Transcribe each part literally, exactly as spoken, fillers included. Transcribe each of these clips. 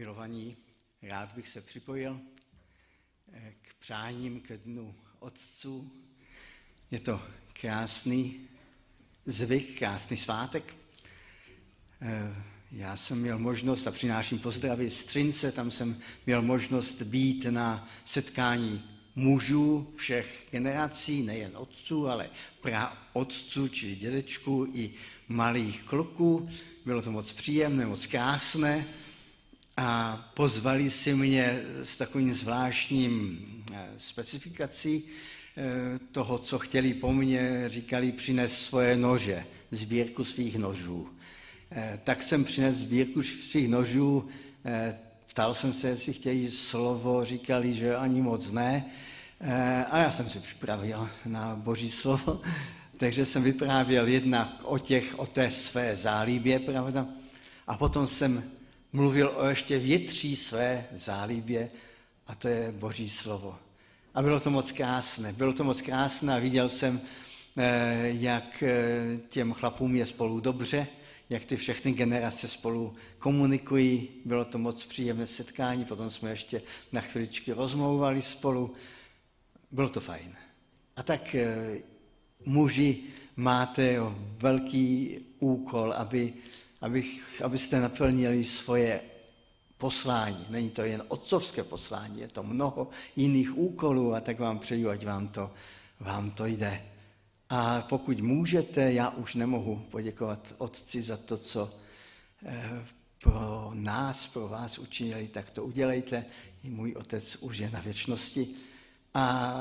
Milovaní, rád bych se připojil k přáním ke Dnu otců. Je to krásný zvyk, krásný svátek. Já jsem měl možnost, a přináším pozdravy z Třince, tam jsem měl možnost být na setkání mužů všech generací, nejen otců, ale praotců či dědečků i malých kluků. Bylo to moc příjemné, moc krásné a pozvali si mě s takovým zvláštním specifikací toho, co chtěli po mně, říkali přines svoje nože, sbírku svých nožů. Tak jsem přinesl sbírku svých nožů, ptal jsem se, jestli chtějí slovo, říkali, že ani moc ne. A já jsem si připravil na Boží slovo, takže jsem vyprávěl jednak o těch, o té své zálibě, pravda? A potom jsem mluvil o ještě větší své zálibě, a to je Boží slovo. A bylo to moc krásné, bylo to moc krásné a viděl jsem, jak těm chlapům je spolu dobře, jak ty všechny generace spolu komunikují. Bylo to moc příjemné setkání, potom jsme ještě na chviličky rozmlouvali spolu. Bylo to fajn. A tak muži máte velký úkol, aby, abych, abyste naplnili svoje poslání. Není to jen otcovské poslání, je to mnoho jiných úkolů a tak vám přeju, ať vám to, vám to jde. A pokud můžete, já už nemohu poděkovat otci za to, co pro nás, pro vás učinili, tak to udělejte. I můj otec už je na věčnosti. A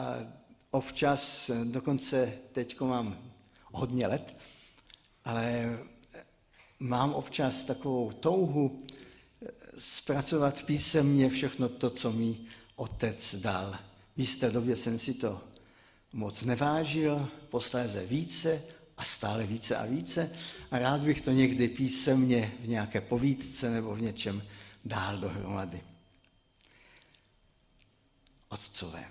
občas, dokonce teďko mám hodně let, ale mám občas takovou touhu zpracovat písemně všechno to, co mi otec dal. V jisté době jsem si to moc nevážil, posléze více a stále více a více a rád bych to někdy písemně v nějaké povídce nebo v něčem dál dohromady. Otcové.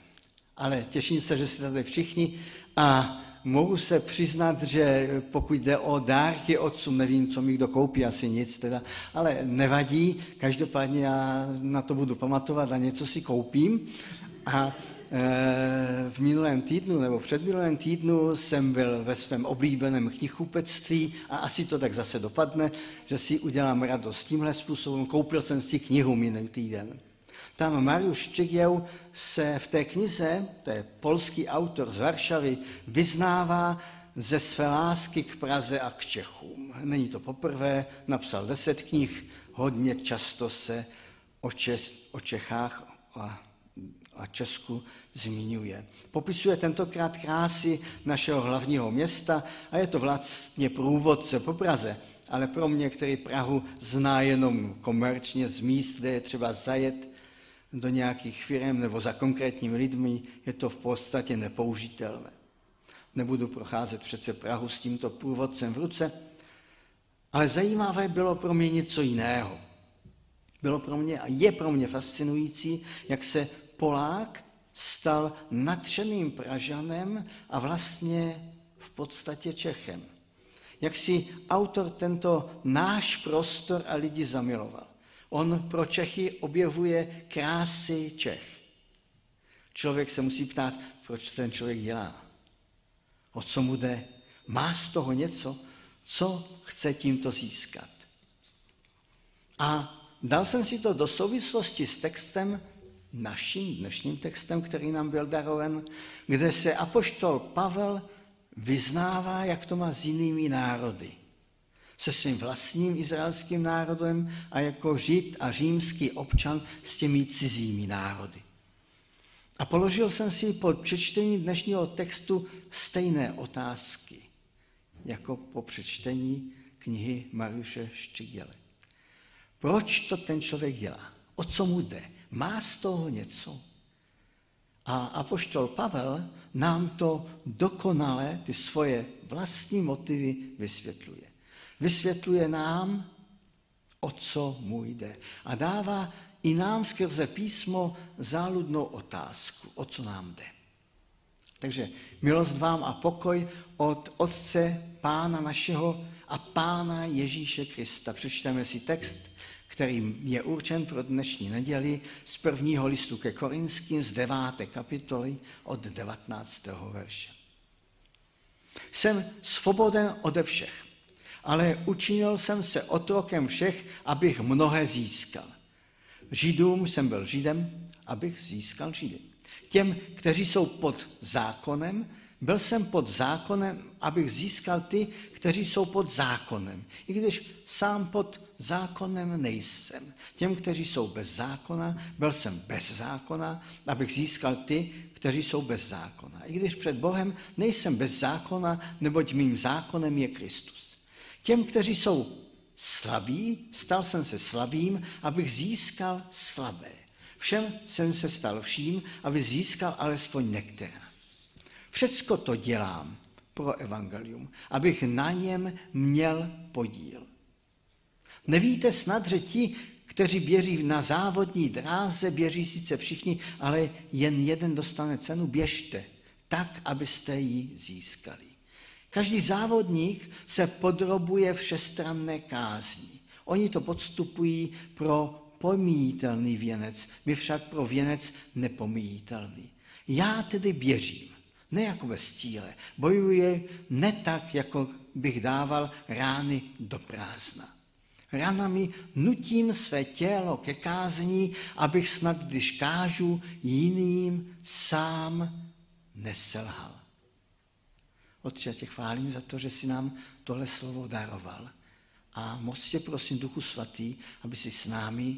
Ale těším se, že jste tady všichni a mohu se přiznat, že pokud jde o dárky otcům, nevím, co mi kdo koupí, asi nic teda, ale nevadí, každopádně já na to budu pamatovat a něco si koupím a v minulém týdnu, nebo před minulém týdnu jsem byl ve svém oblíbeném knihkupectví a asi to tak zase dopadne, že si udělám radost tímhle způsobem. Koupil jsem si knihu minulý týden. Tam Mariusz Szczygieł se v té knize, to je polský autor z Varšavy, vyznává ze své lásky k Praze a k Čechům. Není to poprvé, napsal deset knih, hodně často se o, Čes, o Čechách a a Česku zmiňuje. Popisuje tentokrát krásy našeho hlavního města a je to vlastně průvodce po Praze, ale pro mě, který Prahu zná jenom komerčně z míst, kde je třeba zajet do nějakých firem nebo za konkrétními lidmi, je to v podstatě nepoužitelné. Nebudu procházet přece Prahu s tímto průvodcem v ruce, ale zajímavé bylo pro mě něco jiného. Bylo pro mě a je pro mě fascinující, jak se Polák stal nadšeným Pražanem a vlastně v podstatě Čechem. Jak si autor tento náš prostor a lidi zamiloval. On pro Čechy objevuje krásy Čech. Člověk se musí ptát, proč ten člověk dělá. O co mu jde? Má z toho něco, co chce tímto získat. A dal jsem si to do souvislosti s textem, naším dnešním textem, který nám byl daroven, kde se apoštol Pavel vyznává, jak to má s jinými národy. Se svým vlastním izraelským národem a jako Žid a římský občan s těmi cizími národy. A položil jsem si po přečtení dnešního textu stejné otázky, jako po přečtení knihy Mariusze Szczygieła. Proč to ten člověk dělá? O co mu jde? Má z toho něco. A apoštol Pavel nám to dokonale, ty svoje vlastní motivy vysvětluje. Vysvětluje nám, o co mu jde. A dává i nám skrze písmo záludnou otázku, o co nám jde. Takže milost vám a pokoj od Otce, Pána našeho a Pána Ježíše Krista. Přečteme si text, kterým je určen pro dnešní neděli z prvního listu ke Korinským z deváté kapitoly od devatenáctého verše. Jsem svoboden ode všech, ale učinil jsem se otrokem všech, abych mnohé získal. Židům jsem byl Židem, abych získal Židy. Těm, kteří jsou pod zákonem, byl jsem pod zákonem, abych získal ty, kteří jsou pod zákonem. I když sám pod zákonem nejsem. Těm, kteří jsou bez zákona, byl jsem bez zákona, abych získal ty, kteří jsou bez zákona. I když před Bohem nejsem bez zákona, neboť mým zákonem je Kristus. Těm, kteří jsou slabí, stal jsem se slabým, abych získal slabé. Všem jsem se stal vším, aby získal alespoň některé. Všecko to dělám pro evangelium, abych na něm měl podíl. Nevíte snad, že ti, kteří běží na závodní dráze, běží sice všichni, ale jen jeden dostane cenu? Běžte tak, abyste ji získali. Každý závodník se podrobuje všestranné kázni. Oni to podstupují pro pomíjitelný věnec, my však pro věnec nepomíjitelný. Já tedy běžím, ne jako bez cíle, bojuji ne tak, jako bych dával rány do prázdna. Ranami nutím své tělo ke kázní, abych snad, když kážu jiným, sám neselhal. Otče, já tě chválím za to, že jsi nám tohle slovo daroval. A moc tě prosím, Duchu Svatý, aby jsi s námi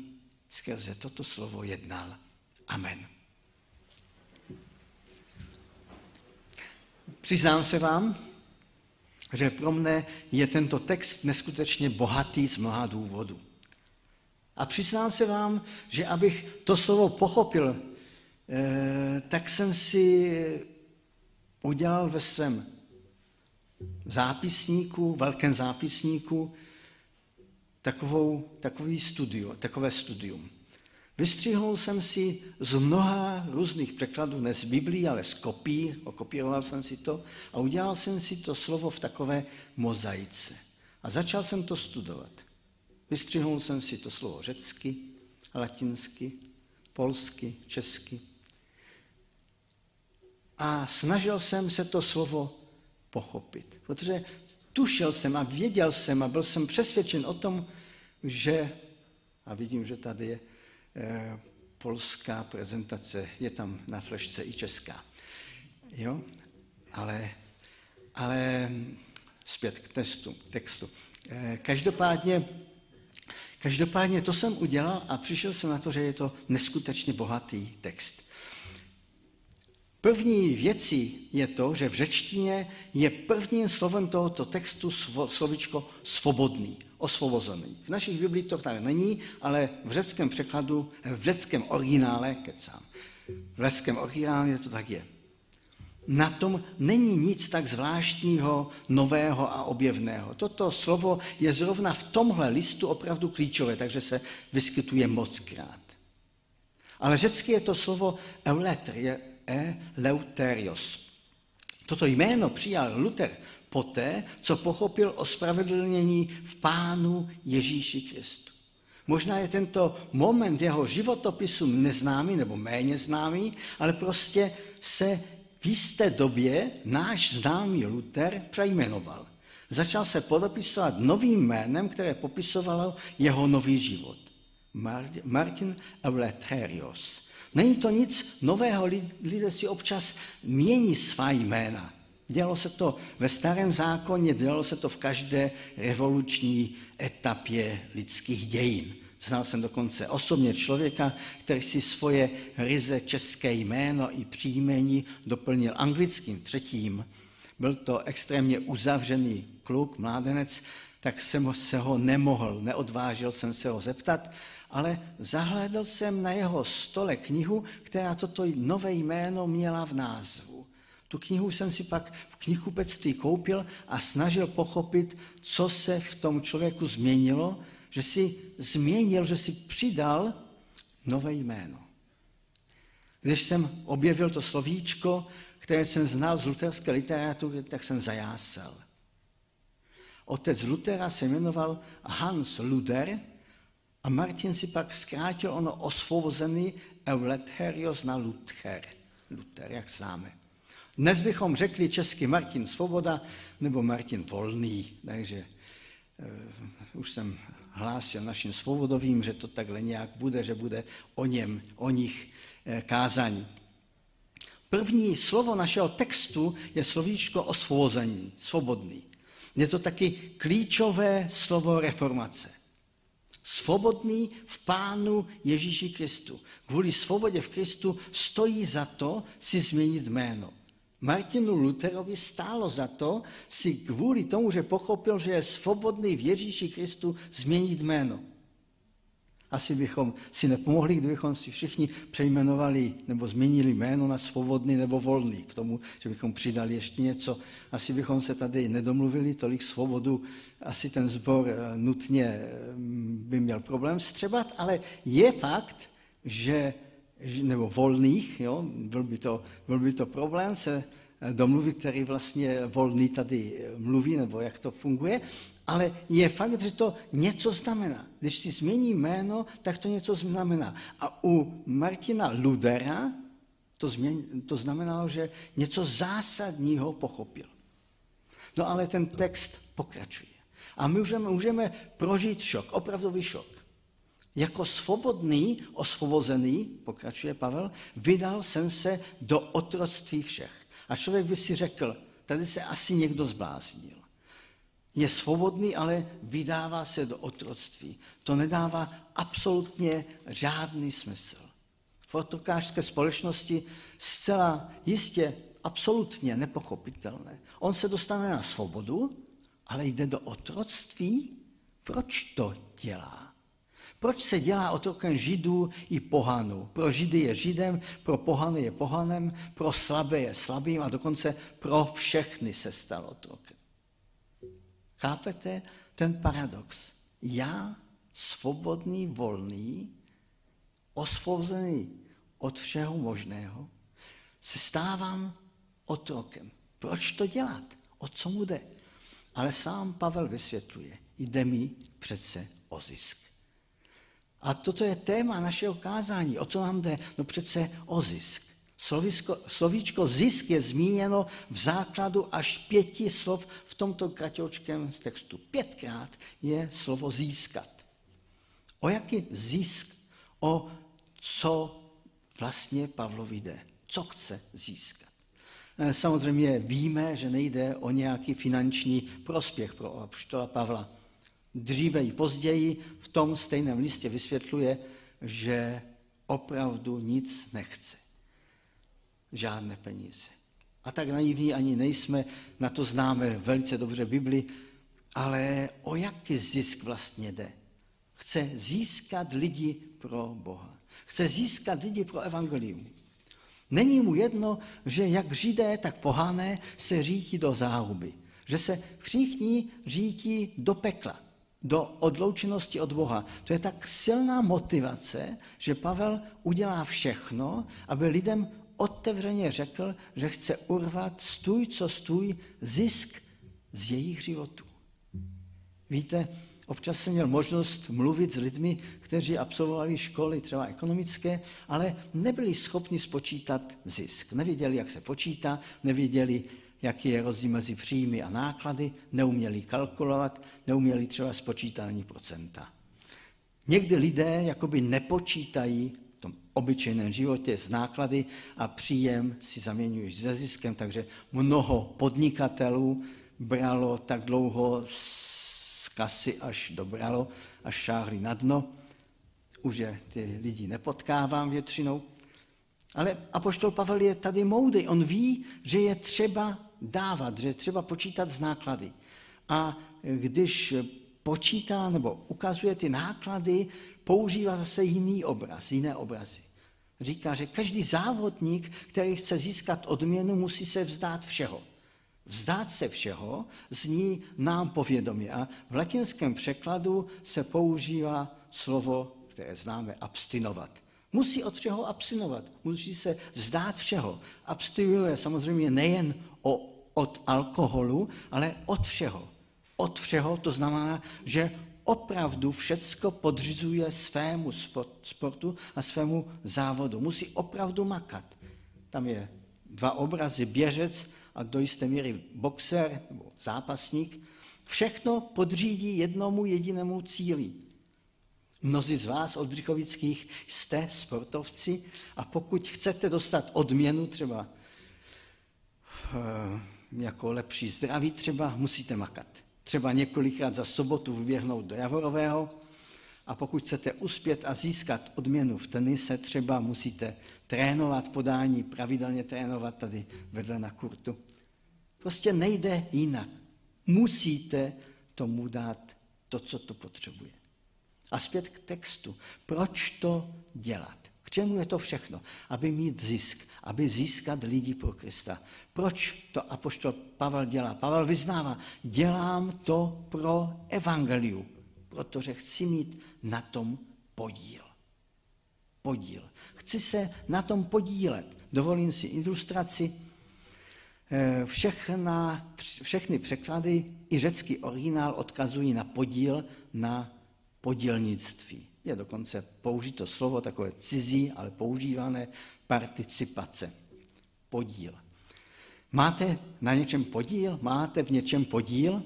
skrze toto slovo jednal. Amen. Přiznám se vám, že pro mne je tento text neskutečně bohatý z mnoha důvodů. A přiznám se vám, že abych to slovo pochopil, tak jsem si udělal ve svém zápisníku, velkém zápisníku, Takovou, takový studio, takové studium. Vystřihl jsem si z mnoha různých překladů, ne z Biblii, ale z kopií, okopíroval jsem si to a udělal jsem si to slovo v takové mozaice. A začal jsem to studovat. Vystřihl jsem si to slovo řecky, latinsky, polsky, česky. A snažil jsem se to slovo pochopit, protože tušil jsem a věděl jsem a byl jsem přesvědčen o tom, že, a vidím, že tady je e, polská prezentace, je tam na flešce i česká, jo? Ale, ale zpět k testu, textu. E, každopádně, každopádně to jsem udělal a přišel jsem na to, že je to neskutečně bohatý text. První věcí je to, že v řečtině je prvním slovem tohoto textu slovičko svobodný, osvobozený. V našich Biblích to tak není, ale v řeckém překladu, v řeckém originále, kecám, v řeckém originále to tak je. Na tom není nic tak zvláštního, nového a objevného. Toto slovo je zrovna v tomhle listu opravdu klíčové, takže se vyskytuje mockrát. Ale řecky je to slovo euletr, je Eleutherios. Toto jméno přijal Luther poté, co pochopil ospravedlnění v Pánu Ježíši Kristu. Možná je tento moment jeho životopisu neznámý nebo méně známý, ale prostě se v jisté době náš známý Luther přejmenoval. Začal se podopisovat novým jménem, které popisovalo jeho nový život. Martin Eleutherios. Není to nic nového, lidé si občas mění svá jména. Dělalo se to ve Starém zákoně, dělalo se to v každé revoluční etapě lidských dějin. Znal jsem dokonce osobně člověka, který si svoje ryze české jméno i příjmení doplnil anglickým třetím. Byl to extrémně uzavřený kluk, mládenec, tak jsem se ho nemohl, neodvážil jsem se ho zeptat, ale zahlédl jsem na jeho stole knihu, která toto nové jméno měla v názvu. Tu knihu jsem si pak v knihkupectví koupil a snažil pochopit, co se v tom člověku změnilo, že si změnil, že si přidal nové jméno. Když jsem objevil to slovíčko, které jsem znal z luterské literatury, tak jsem zajásal. Otec Lutera se jmenoval Hans Luder a Martin si pak zkrátil ono osvobozený Eleutherios na Luther. Luther, jak známe. Dnes bychom řekli česky Martin Svoboda nebo Martin Volný, takže uh, už jsem hlásil našim Svobodovým, že to takhle nějak bude, že bude o něm, o nich eh, kázání. První slovo našeho textu je slovíčko osvobozený, svobodný. Je to taky klíčové slovo reformace. Svobodný v Pánu Ježíši Kristu. Kvůli svobodě v Kristu stojí za to si změnit jméno. Martinu Lutherovi stálo za to si kvůli tomu, že pochopil, že je svobodný v Ježíši Kristu, změnit jméno. Asi bychom si nepomohli, kdybychom si všichni přejmenovali nebo změnili jméno na svobodný nebo volný. K tomu, že bychom přidali ještě něco. Asi bychom se tady nedomluvili tolik svobodu. Asi ten sbor nutně by měl problém střebat, ale je fakt, že nebo volných, jo, byl by to, byl by to problém se domluvit, který vlastně volný tady mluví, nebo jak to funguje, ale je fakt, že to něco znamená. Když si změní jméno, tak to něco znamená. A u Martina Ludera to, změn, to znamenalo, že něco zásadního pochopil. No ale ten text pokračuje. A my můžeme, můžeme prožít šok, opravdový šok. Jako svobodný, osvobozený, pokračuje Pavel, vydal jsem se do otroctví všech. A člověk by si řekl, tady se asi někdo zbláznil. Je svobodný, ale vydává se do otroctví. To nedává absolutně žádný smysl. V otrokářské společnosti zcela jistě absolutně nepochopitelné. On se dostane na svobodu, ale jde do otroctví. Proč to dělá? Proč se dělá otrokem Židů i pohanů? Pro Židy je Židem, pro pohany je pohanem, pro slabé je slabým a dokonce pro všechny se stal otrokem. Chápete ten paradox? Já, svobodný, volný, osvobozený od všeho možného, se stávám otrokem. Proč to dělat? O co mu jde? Ale sám Pavel vysvětluje, jde mi přece o zisk. A toto je téma našeho kázání. O co nám jde? No přece o zisk. Slovisko, slovíčko zisk je zmíněno v základu až pěti slov v tomto kratoučkém textu. Pětkrát je slovo získat. O jaký zisk? O co vlastně Pavlovi jde? Co chce získat? Samozřejmě víme, že nejde o nějaký finanční prospěch pro apoštola Pavla. Dříve i později v tom stejném listě vysvětluje, že opravdu nic nechce. Žádné peníze. A tak naivní ani nejsme, na to známe velice dobře Bibli, ale o jaký zisk vlastně jde? Chce získat lidi pro Boha. Chce získat lidi pro evangelium. Není mu jedno, že jak Židé, tak pohané se řítí do záhuby. Že se všichni řítí do pekla. Do odloučenosti od Boha. To je tak silná motivace, že Pavel udělá všechno, aby lidem otevřeně řekl, že chce urvat stůj co stůj zisk z jejich životů. Víte, občas jsem měl možnost mluvit s lidmi, kteří absolvovali školy, třeba ekonomické, ale nebyli schopni spočítat zisk. Nevěděli, jak se počítá, nevěděli, jaký je rozdíl mezi příjmy a náklady, neuměli kalkulovat, neuměli třeba spočítat ani procenta. Někdy lidé jakoby nepočítají v tom obyčejném životě s náklady a příjem si zaměňují se ziskem, takže mnoho podnikatelů bralo tak dlouho z kasy, až dobralo, až šáhli na dno. Už je ty lidi nepotkávám většinou. Ale apoštol Pavel je tady moudrý, on ví, že je třeba dávat, že je třeba počítat z náklady. A když počítá nebo ukazuje ty náklady, používá zase jiný obraz, jiné obrazy. Říká, že každý závodník, který chce získat odměnu, musí se vzdát všeho. Vzdát se všeho zní nám povědomě. A v latinském překladu se používá slovo, které známe, abstinovat. Musí od čeho abstinovat, musí se vzdát všeho. Abstinuje samozřejmě nejen o, od alkoholu, ale od všeho. Od všeho, to znamená, že opravdu všecko podřizuje svému sportu a svému závodu. Musí opravdu makat. Tam je dva obrazy, běžec a do jisté míry boxer nebo zápasník. Všechno podřídí jednomu jedinému cíli. Mnozí z vás od Odřichovických jste sportovci a pokud chcete dostat odměnu, třeba jako lepší zdraví, třeba musíte makat. Třeba několikrát za sobotu vyběhnout do Javorového a pokud chcete uspět a získat odměnu v tenise, třeba musíte trénovat podání, pravidelně trénovat tady vedle na kurtu. Prostě nejde jinak. Musíte tomu dát to, co to potřebuje. A zpět k textu. Proč to dělat? K čemu je to všechno? Aby mít zisk, aby získat lidi pro Krista. Proč to apoštol Pavel dělá? Pavel vyznává, dělám to pro evangeliu, protože chci mít na tom podíl. Podíl. Chci se na tom podílet. Dovolím si ilustraci. Všechna, všechny překlady i řecký originál odkazují na podíl, na podílnictví. Je dokonce použito slovo takové cizí, ale používané participace. Podíl. Máte na něčem podíl? Máte v něčem podíl?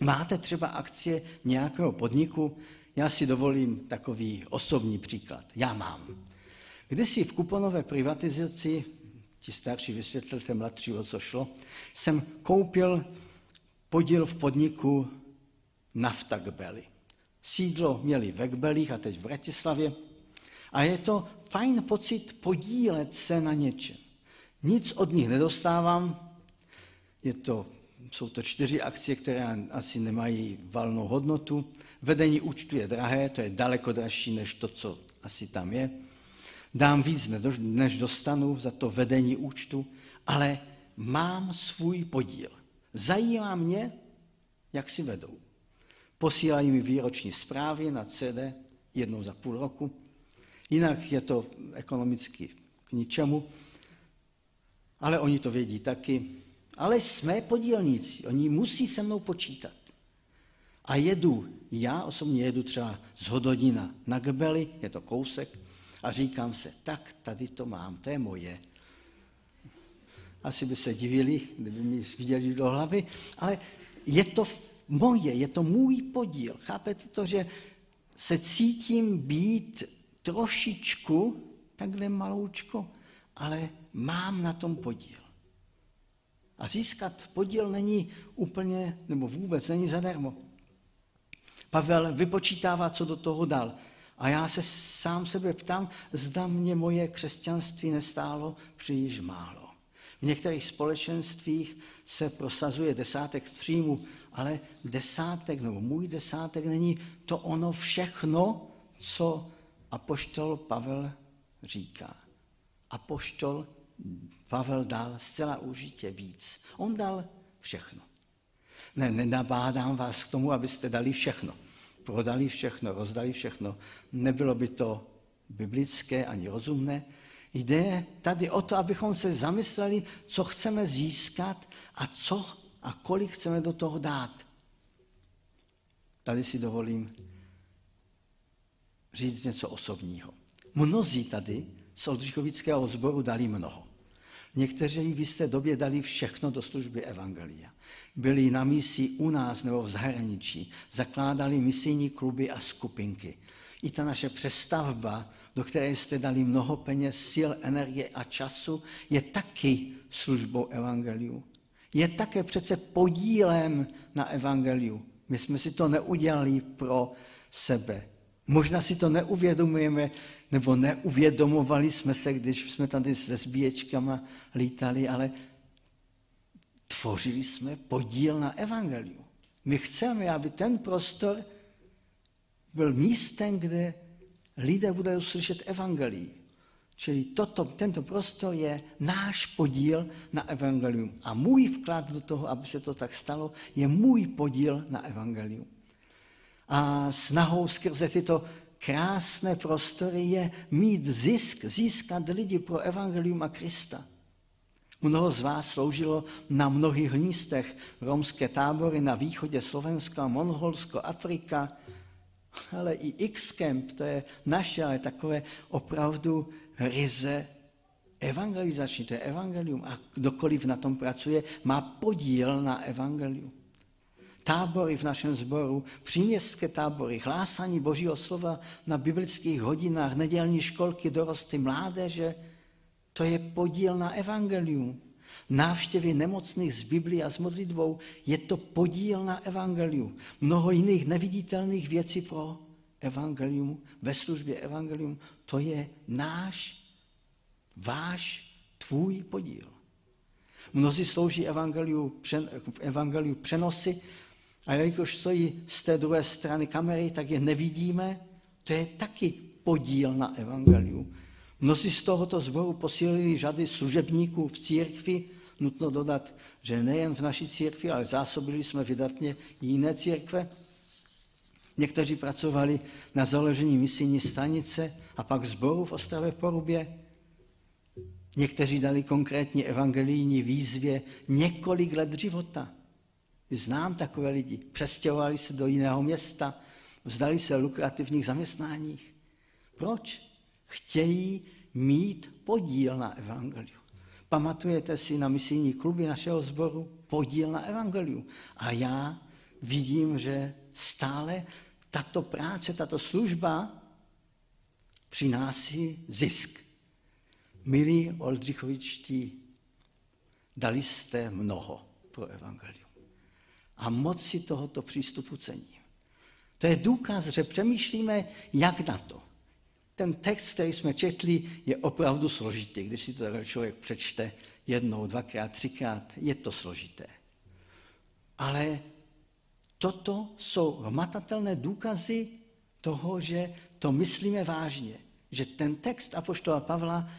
Máte třeba akcie nějakého podniku? Já si dovolím takový osobní příklad. Já mám. Kdysi v kuponové privatizaci, ti starší vysvětlete mladší, o co šlo, jsem koupil podíl v podniku Naftagbeli. Sídlo měli ve Kbelích a teď v Bratislavě. A je to fajn pocit podílet se na něčem. Nic od nich nedostávám. Je to, jsou to čtyři akcie, které asi nemají valnou hodnotu. Vedení účtu je drahé, to je daleko dražší než to, co asi tam je. Dám víc, než dostanu za to vedení účtu, ale mám svůj podíl. Zajímá mě, jak si vedou. Posílají mi výroční zprávy na C D jednou za půl roku. Jinak je to ekonomicky k ničemu, ale oni to vědí taky. Ale jsme podílníci, oni musí se mnou počítat. A jedu, já osobně jedu třeba z Hodonína na Kbely, je to kousek, a říkám se, tak tady to mám, to je moje. Asi by se divili, kdyby mi viděli do hlavy, ale je to moje, je to můj podíl. Chápete to, že se cítím být trošičku, takhle maloučko, ale mám na tom podíl. A získat podíl není úplně, nebo vůbec není zadarmo. Pavel vypočítává, co do toho dal. A já se sám sebe ptám, zda mě moje křesťanství nestálo příliš málo. V některých společenstvích se prosazuje desátek z příjmu, ale desátek, nebo můj desátek není to ono všechno, co apoštol Pavel říká. Apoštol Pavel dal zcela určitě víc. On dal všechno. Ne, nenabádám vás k tomu, abyste dali všechno. Prodali všechno, rozdali všechno. Nebylo by to biblické ani rozumné. Jde tady o to, abychom se zamysleli, co chceme získat a co a kolik chceme do toho dát. Tady si dovolím říct něco osobního. Mnozí tady z Oldřichovického sboru dali mnoho. Někteří v jisté době dali všechno do služby evangelia. Byli na misi u nás nebo v zahraničí, zakládali misijní kluby a skupinky. I ta naše přestavba, do které jste dali mnoho peněz, sil, energie a času, je taky službou evangeliu. Je také přece podílem na evangeliu. My jsme si to neudělali pro sebe. Možná si to neuvědomujeme, nebo neuvědomovali jsme se, když jsme tady se zbíječkama lítali, ale tvořili jsme podíl na evangeliu. My chceme, aby ten prostor byl místem, kde lidé budou slyšet evangelii. Čili toto, tento prostor je náš podíl na evangelium. A můj vklad do toho, aby se to tak stalo, je můj podíl na evangelium. A snahou skrze tyto krásné prostory je mít zisk, získat lidi pro evangelium a Krista. Mnoho z vás sloužilo na mnohých místech, romské tábory na východě Slovenska, Mongolsko, Afrika, ale i X-Camp, to je naše, ale takové opravdu ryze evangelizační, to je evangelium a kdokoliv na tom pracuje, má podíl na evangeliu. Tábory v našem sboru, příměstské tábory, hlásání Božího slova na biblických hodinách, nedělní školky, dorosty, mládeže, to je podíl na evangeliu. Návštěvy nemocných z Biblí a s modlitbou, je to podíl na evangeliu. Mnoho jiných neviditelných věcí pro evangelium, ve službě evangelium, to je náš, váš, tvůj podíl. Mnozí slouží evangeliu, v evangeliu přenosy a jelikož stojí z té druhé strany kamery, tak je nevidíme, to je taky podíl na evangeliu. Mnozí z tohoto sboru posílili řady služebníků v církvi, nutno dodat, že nejen v naší církvi, ale zásobili jsme vydatně jiné církve. Někteří pracovali na založení misijní stanice a pak sboru v Ostravě Porubě. Někteří dali konkrétní evangelijní výzvě několik let života. Znám takové lidi. Přestěhovali se do jiného města, vzdali se lukrativních zaměstnání. Proč? Chtějí mít podíl na evangeliu. Pamatujete si na misijní kluby našeho sboru? Podíl na evangeliu. A já vidím, že stále tato práce, tato služba přináší zisk. Milí Oldřichovičtí, dali jste mnoho pro evangelium. A moc si tohoto přístupu cením. To je důkaz, že přemýšlíme, jak na to. Ten text, který jsme četli, je opravdu složitý. Když si to člověk přečte jednou, dvakrát, třikrát, je to složité. Ale toto jsou hmatatelné důkazy toho, že to myslíme vážně. Že ten text apoštola Pavla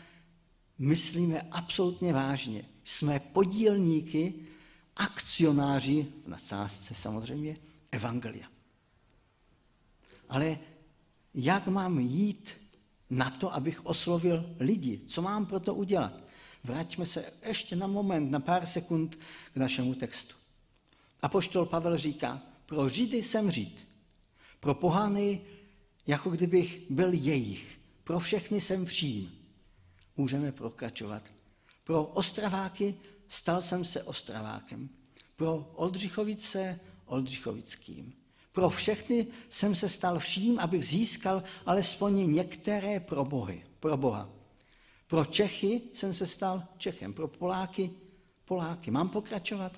myslíme absolutně vážně. Jsme podílníky, akcionáři, v nadsázce samozřejmě, evangelia. Ale jak mám jít na to, abych oslovil lidi? Co mám pro to udělat? Vraťme se ještě na moment, na pár sekund k našemu textu. Apoštol Pavel říká, pro Židy jsem Žid, pro pohány, jako kdybych byl jejich, pro všechny jsem vším. Můžeme prokračovat. Pro Ostraváky stal jsem se Ostravákem, pro Oldřichovice Oldřichovickým. Pro všechny jsem se stal vším, abych získal alespoň některé pro Bohy, pro Boha. Pro Čechy jsem se stal Čechem, pro Poláky Poláky. Mám pokračovat?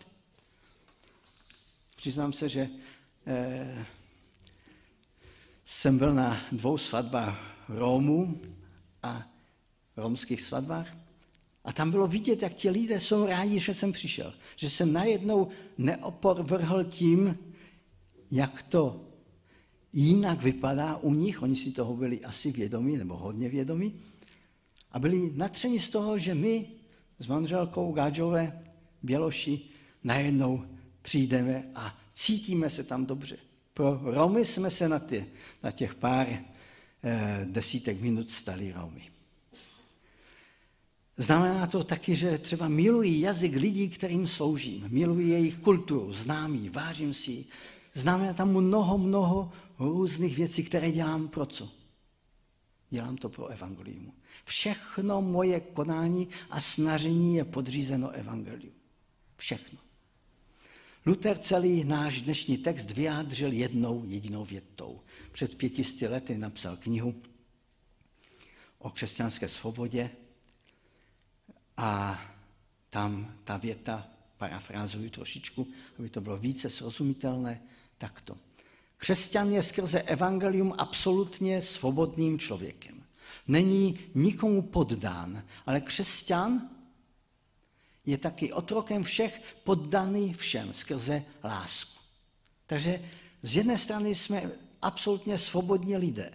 Přiznám se, že eh, jsem byl na dvou svatbách Rómů a romských svatbách a tam bylo vidět, jak ti lidé jsou rádi, že jsem přišel. Že jsem najednou neopovrhl tím, jak to jinak vypadá u nich, oni si toho byli asi vědomi, nebo hodně vědomi, a byli natřeni z toho, že my s manželkou Gádžové, Běloši, najednou přijdeme a cítíme se tam dobře. Pro Romy jsme se na, tě, na těch pár eh, desítek minut stali Romy. Znamená to taky, že třeba miluji jazyk lidí, kterým sloužím, miluji jejich kulturu, znám ji, vážím si ji. Znamená tam mnoho, mnoho různých věcí, které dělám pro co? Dělám to pro evangelium. Všechno moje konání a snažení je podřízeno evangeliu. Všechno. Luther celý náš dnešní text vyjádřil jednou jedinou větou. Před pětisty lety napsal knihu o křesťanské svobodě a tam ta věta, parafrázuji trošičku, aby to bylo více srozumitelné, takto. Křesťan je skrze evangelium absolutně svobodným člověkem. Není nikomu poddán, ale křesťan je taky otrokem všech, poddaný všem skrze lásku. Takže z jedné strany jsme absolutně svobodní lidé.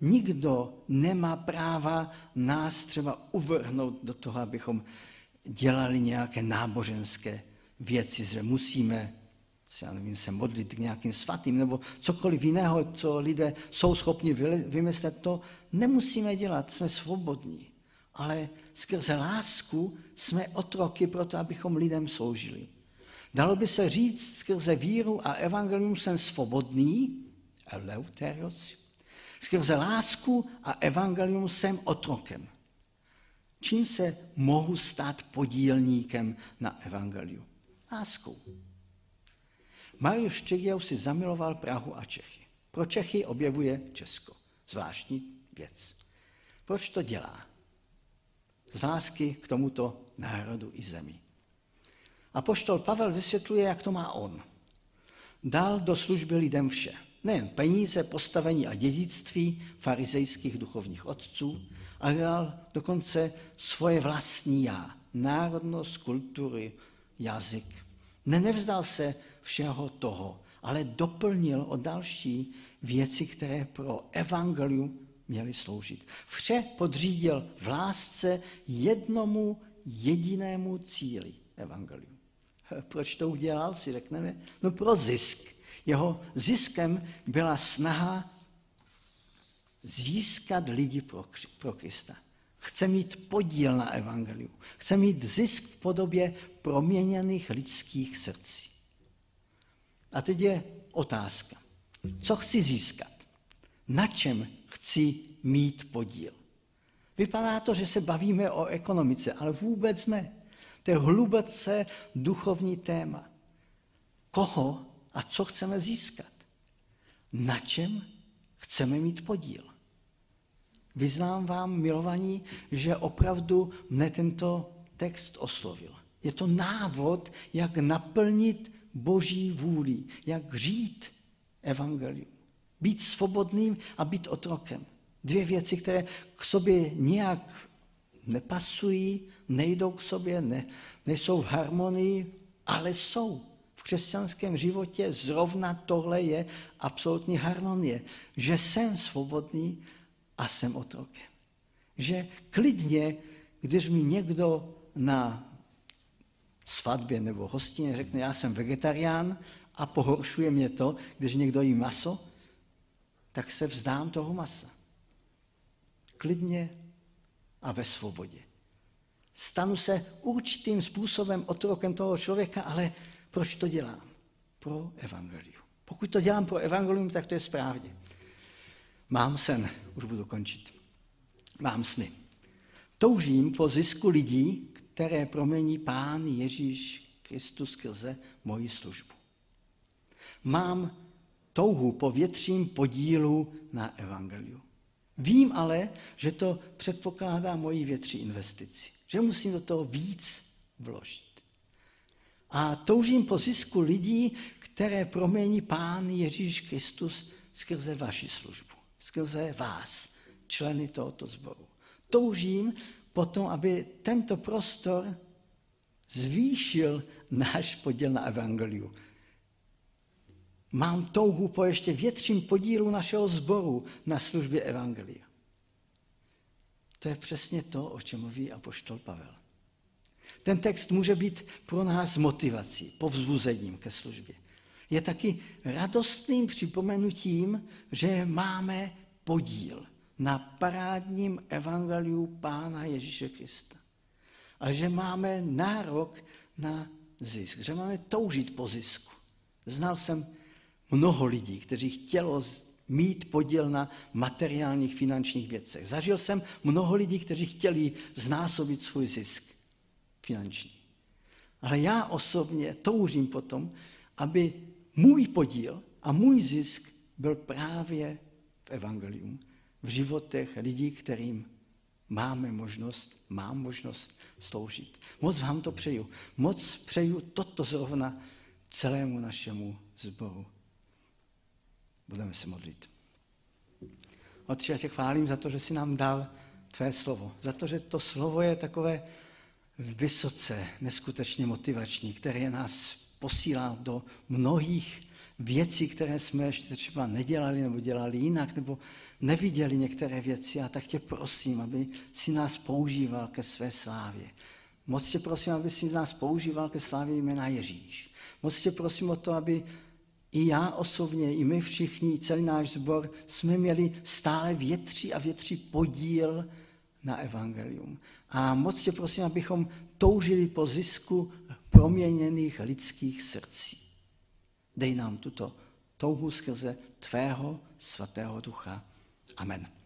Nikdo nemá práva nás třeba uvrhnout do toho, abychom dělali nějaké náboženské věci, že musíme já nevím, se modlit k nějakým svatým, nebo cokoliv jiného, co lidé jsou schopni vymyslet, to nemusíme dělat, jsme svobodní. Ale skrze lásku jsme otroky pro to, abychom lidem sloužili. Dalo by se říct, skrze víru a evangelium jsem svobodný, Eleutherios, skrze lásku a evangelium jsem otrokem. Čím se mohu stát podílníkem na evangeliu? Láskou. Mariusz Szczygieł si zamiloval Prahu a Čechy. Pro Čechy objevuje Česko. Zvláštní věc. Proč to dělá? Z lásky k tomuto národu i zemi. Apoštol Pavel vysvětluje, jak to má on. Dal do služby lidem vše. Nejen peníze, postavení a dědictví farizejských duchovních otců, ale dal dokonce svoje vlastní já, národnost, kultury, jazyk. Ne, nevzdal se všeho toho, ale doplnil o další věci, které pro evangelium měli sloužit. Vše podřídil v lásce jednomu jedinému cíli evangeliu. Proč to udělal, si řekneme? No pro zisk. Jeho ziskem byla snaha získat lidi pro Krista. Chce mít podíl na evangeliu. Chce mít zisk v podobě proměněných lidských srdcí. A teď je otázka. Co chci získat? Na čem chci mít podíl? Vypadá to, že se bavíme o ekonomice, ale vůbec ne. To je hluboce duchovní téma. Koho a co chceme získat? Na čem chceme mít podíl? Vyznám vám, milovaní, že opravdu mne tento text oslovil. Je to návod, jak naplnit Boží vůli, jak žít evangelium. Být svobodným a být otrokem. Dvě věci, které k sobě nějak nepasují, nejdou k sobě, ne, nejsou v harmonii, ale jsou. V křesťanském životě zrovna tohle je absolutní harmonie. Že jsem svobodný a jsem otrokem. Že klidně, když mi někdo na svatbě nebo hostině řekne, já jsem vegetarián a pohoršuje mě to, když někdo jí maso, tak se vzdám toho masa. Klidně a ve svobodě. Stanu se určitým způsobem otrokem toho člověka, ale proč to dělám? Pro evangelium. Pokud to dělám pro evangelium, tak to je správně. Mám sen, už budu končit. Mám sny. Toužím po zisku lidí, které promění Pán Ježíš Kristus skrze moji službu. Mám touhu po větším podílu na evangeliu. Vím ale, že to předpokládá moji větší investici, že musím do toho víc vložit. A toužím po zisku lidí, které promění Pán Ježíš Kristus skrze vaši službu, skrze vás, členy tohoto sboru. Toužím potom, aby tento prostor zvýšil náš podíl na evangeliu. Mám touhu po ještě větším podílu našeho sboru na službě evangelia. To je přesně to, o čem mluví apoštol Pavel. Ten text může být pro nás motivací, povzbuzením ke službě. Je taky radostným připomenutím, že máme podíl na parádním evangeliu Pána Ježíše Krista. A že máme nárok na zisk, že máme toužit po zisku. Znal jsem mnoho lidí, kteří chtělo mít podíl na materiálních finančních věcech. Zažil jsem mnoho lidí, kteří chtěli znásobit svůj zisk finanční. Ale já osobně toužím potom, aby můj podíl a můj zisk byl právě v evangelium, v životech lidí, kterým máme možnost, mám možnost sloužit. Moc vám to přeju. Moc přeju toto zrovna celému našemu sboru. Budeme se modlit. Otče, já tě chválím za to, že jsi nám dal tvé slovo. Za to, že to slovo je takové vysoce, neskutečně motivační, které nás posílá do mnohých věcí, které jsme ještě třeba nedělali nebo dělali jinak, nebo neviděli některé věci. A tak tě prosím, aby si nás používal ke své slávě. Moc tě prosím, aby jsi nás používal ke slávě jména Ježíš. Moc tě prosím o to, aby i já osobně, i my všichni, celý náš sbor, jsme měli stále větší a větší podíl na evangelium. A moc tě prosím, abychom toužili po zisku proměněných lidských srdcí. Dej nám tuto touhu skrze tvého svatého ducha. Amen.